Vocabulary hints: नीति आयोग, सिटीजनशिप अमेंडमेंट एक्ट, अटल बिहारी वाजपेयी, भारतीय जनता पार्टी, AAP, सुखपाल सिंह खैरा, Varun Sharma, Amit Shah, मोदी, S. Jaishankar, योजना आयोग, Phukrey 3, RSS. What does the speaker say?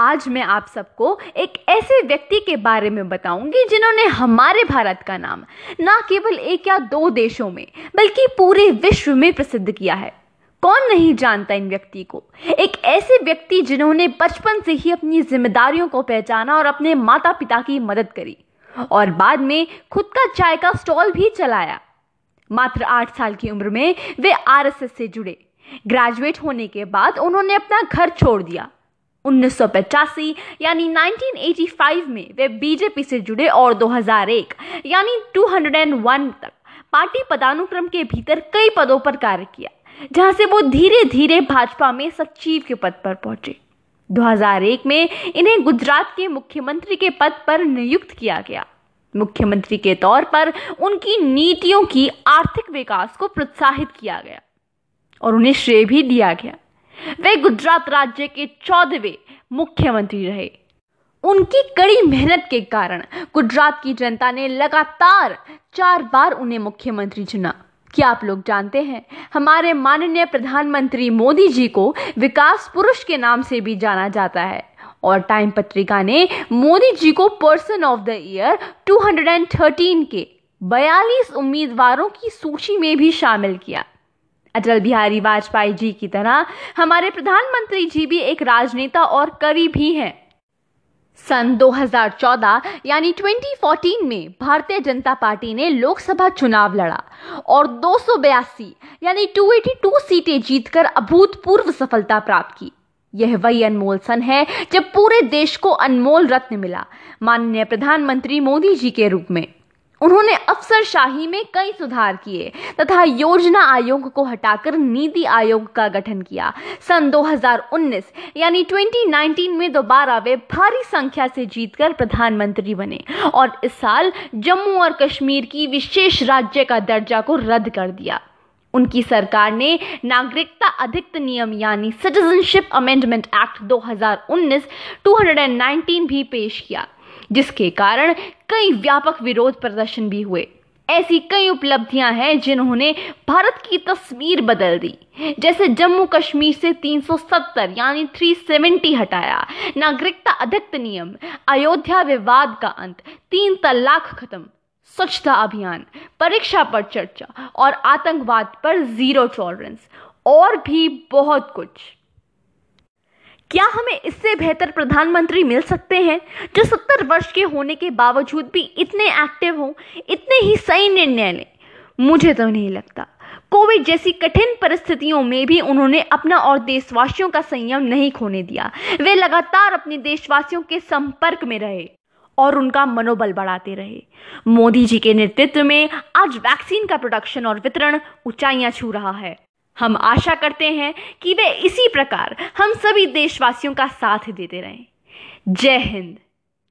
आज मैं आप सबको एक ऐसे व्यक्ति के बारे में बताऊंगी जिन्होंने हमारे भारत का नाम ना केवल एक या दो देशों में बल्कि पूरे विश्व में प्रसिद्ध किया है। कौन नहीं जानता इन व्यक्ति को। एक ऐसे व्यक्ति जिन्होंने बचपन से ही अपनी जिम्मेदारियों को पहचाना और अपने माता पिता की मदद करी और बाद में खुद का चाय का स्टॉल भी चलाया। मात्र 8 साल की उम्र में वे RSS से जुड़े। ग्रेजुएट होने के बाद उन्होंने अपना घर छोड़ दिया। 1985 यानी 1985 में वे बीजेपी से जुड़े और 2001 यानी 201 तक पार्टी पदानुक्रम के भीतर कई पदों पर कार्य किया, जहां से वो धीरे धीरे भाजपा में सचिव के पद पर पहुंचे। 2001 में इन्हें गुजरात के मुख्यमंत्री के पद पर नियुक्त किया गया। मुख्यमंत्री के तौर पर उनकी नीतियों की आर्थिक विकास को प्रोत्साहित किया गया और उन्हें श्रेय भी दिया गया। वे गुजरात राज्य के 14वें मुख्यमंत्री रहे। उनकी कड़ी मेहनत के कारण गुजरात की जनता ने लगातार 4 बार उन्हें मुख्यमंत्री चुना। क्या आप लोग जानते हैं, हमारे माननीय प्रधानमंत्री मोदी जी को विकास पुरुष के नाम से भी जाना जाता है और टाइम पत्रिका ने मोदी जी को पर्सन ऑफ द ईयर 213 के 42 उम्मीदवारों की सूची में भी शामिल किया। अटल बिहारी वाजपेयी जी की तरह हमारे प्रधानमंत्री जी भी एक राजनेता और कवि भी हैं। सन 2014 यानी 2014 में भारतीय जनता पार्टी ने लोकसभा चुनाव लड़ा और 282 यानी 282 सीटें जीतकर अभूतपूर्व सफलता प्राप्त की। यह वही अनमोल सन है जब पूरे देश को अनमोल रत्न मिला माननीय प्रधानमंत्री मोदी जी के रूप में। उन्होंने अफसरशाही में कई सुधार किए तथा योजना आयोग को हटाकर नीति आयोग का गठन किया। सन 2019 यानी 2019 में दोबारा वे भारी संख्या से जीतकर प्रधानमंत्री बने और इस साल जम्मू और कश्मीर की विशेष राज्य का दर्जा को रद्द कर दिया। उनकी सरकार ने नागरिकता अधिनियम यानी सिटीजनशिप अमेंडमेंट एक्ट 2019 219 भी पेश किया, जिसके कारण कई व्यापक विरोध प्रदर्शन भी हुए। ऐसी कई उपलब्धियां हैं जिन्होंने भारत की तस्वीर बदल दी, जैसे जम्मू कश्मीर से 370 यानी 370 हटाया, नागरिकता अधिनियम, अयोध्या विवाद का अंत, 3 तलाक खत्म, स्वच्छता अभियान, परीक्षा पर चर्चा और आतंकवाद पर जीरो टॉलरेंस और भी बहुत कुछ। क्या हमें इससे बेहतर प्रधानमंत्री मिल सकते हैं जो 70 वर्ष के होने के बावजूद भी इतने एक्टिव हों, इतने ही सही निर्णय लें? मुझे तो नहीं लगता। कोविड जैसी कठिन परिस्थितियों में भी उन्होंने अपना और देशवासियों का संयम नहीं खोने दिया। वे लगातार अपने देशवासियों के संपर्क में रहे और उनका मनोबल बढ़ाते रहे। मोदी जी के नेतृत्व में आज वैक्सीन का प्रोडक्शन और वितरण ऊंचाइयां छू रहा है। हम आशा करते हैं कि वे इसी प्रकार हम सभी देशवासियों का साथ देते रहें। जय हिंद।